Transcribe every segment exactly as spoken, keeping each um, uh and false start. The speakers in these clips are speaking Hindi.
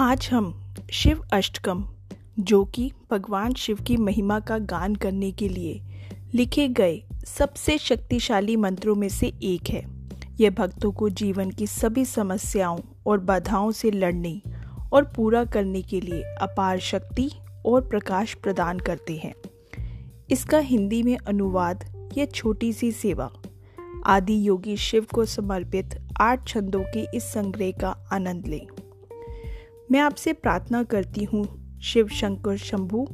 आज हम शिव अष्टकम जो कि भगवान शिव की महिमा का गान करने के लिए लिखे गए सबसे शक्तिशाली मंत्रों में से एक है। यह भक्तों को जीवन की सभी समस्याओं और बाधाओं से लड़ने और पूरा करने के लिए अपार शक्ति और प्रकाश प्रदान करते हैं। इसका हिंदी में अनुवाद यह छोटी सी सेवा आदि योगी शिव को समर्पित आठ छंदों के इस संग्रह का आनंद लें। मैं आपसे प्रार्थना करती हूँ शिव शंकर शंभु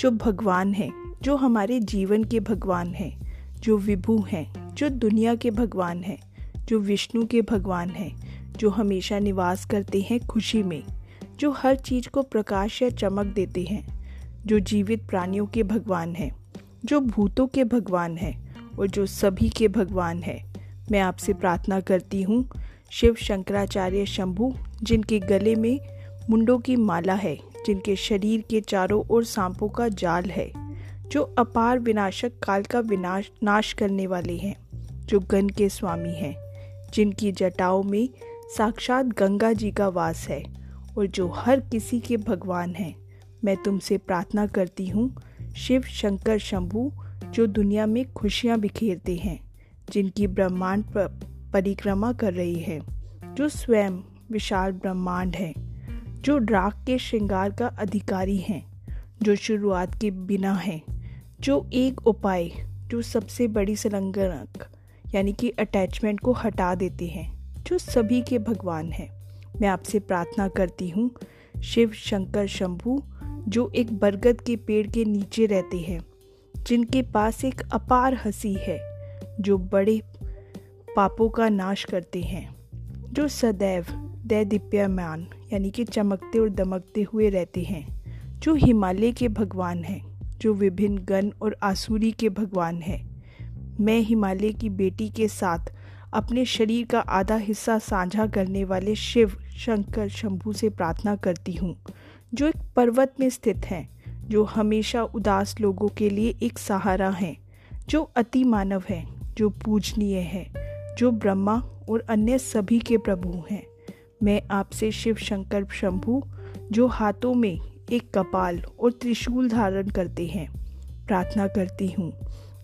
जो भगवान हैं, जो हमारे जीवन के भगवान हैं, जो विभु हैं, जो दुनिया के भगवान हैं, जो विष्णु के भगवान हैं, जो हमेशा निवास करते हैं खुशी में, जो हर चीज़ को प्रकाश या चमक देते हैं, जो जीवित प्राणियों के भगवान हैं, जो भूतों के भगवान हैं और जो सभी के भगवान हैं। मैं आपसे प्रार्थना करती हूँ शिव शंकराचार्य शंभु जिनके गले में मुंडों की माला है, जिनके शरीर के चारों ओर सांपों का जाल है, जो अपार विनाशक काल का विनाश नाश करने वाले हैं, जो गण के स्वामी हैं, जिनकी जटाओं में साक्षात गंगा जी का वास है और जो हर किसी के भगवान हैं। मैं तुमसे प्रार्थना करती हूँ शिव शंकर शंभु जो दुनिया में खुशियाँ बिखेरते हैं, जिनकी ब्रह्मांड परिक्रमा कर रही है, जो स्वयं विशाल ब्रह्मांड है, जो राग के श्रृंगार का अधिकारी हैं, जो शुरुआत के बिना हैं, जो एक उपाय जो सबसे बड़ी संलग्नक यानी कि अटैचमेंट को हटा देते हैं, जो सभी के भगवान हैं। मैं आपसे प्रार्थना करती हूँ शिव शंकर शंभु जो एक बरगद के पेड़ के नीचे रहते हैं, जिनके पास एक अपार हंसी है, जो बड़े पापों का नाश करते हैं, जो सदैव दैदीप्यमान यानी कि चमकते और दमकते हुए रहते हैं, जो हिमालय के भगवान हैं, जो विभिन्न गण और आसुरी के भगवान हैं। मैं हिमालय की बेटी के साथ अपने शरीर का आधा हिस्सा साझा करने वाले शिव शंकर शंभु से प्रार्थना करती हूँ जो एक पर्वत में स्थित हैं, जो हमेशा उदास लोगों के लिए एक सहारा हैं, जो अति मानव हैं, जो पूजनीय हैं, जो ब्रह्मा और अन्य सभी के प्रभु हैं। मैं आपसे शिव शंकर शंभु जो हाथों में एक कपाल और त्रिशूल धारण करते हैं प्रार्थना करती हूँ,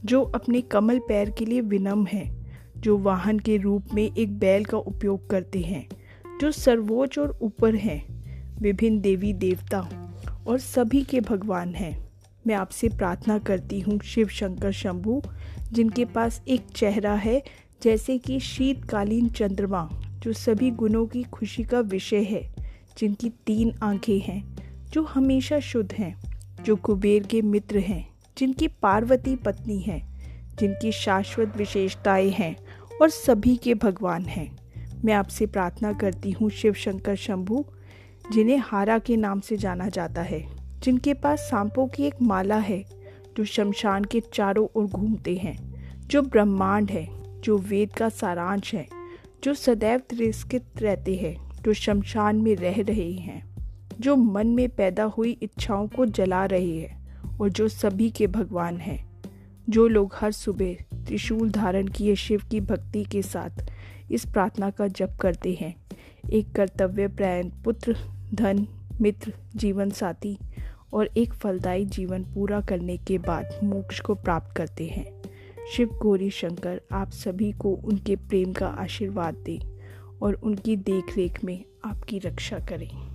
जो अपने कमल पैर के लिए विनम्र हैं, जो वाहन के रूप में एक बैल का उपयोग करते हैं, जो सर्वोच्च और ऊपर हैं, विभिन्न देवी देवता और सभी के भगवान हैं। मैं आपसे प्रार्थना करती हूँ शिव शंकर शंभु जिनके पास एक चेहरा है जैसे कि शीतकालीन चंद्रमा, जो सभी गुणों की खुशी का विषय है, जिनकी तीन आंखें हैं, जो हमेशा शुद्ध हैं, जो कुबेर के मित्र हैं, जिनकी पार्वती पत्नी है, जिनकी शाश्वत विशेषताएं हैं और सभी के भगवान हैं। मैं आपसे प्रार्थना करती हूँ शिव शंकर शंभु जिन्हें हारा के नाम से जाना जाता है, जिनके पास सांपों की एक माला है, जो शमशान के चारों ओर घूमते हैं, जो ब्रह्मांड है, जो वेद का सारांश है, जो सदैव तिरस्कृत रहते हैं, जो शमशान में रह रहे हैं, जो मन में पैदा हुई इच्छाओं को जला रहे हैं और जो सभी के भगवान हैं। जो लोग हर सुबह त्रिशूल धारण किए शिव की भक्ति के साथ इस प्रार्थना का जप करते हैं, एक कर्तव्य परायण पुत्र, धन, मित्र, जीवन साथी और एक फलदायी जीवन पूरा करने के बाद मोक्ष को प्राप्त करते हैं। शिव गौरी शंकर आप सभी को उनके प्रेम का आशीर्वाद दें और उनकी देखरेख में आपकी रक्षा करें।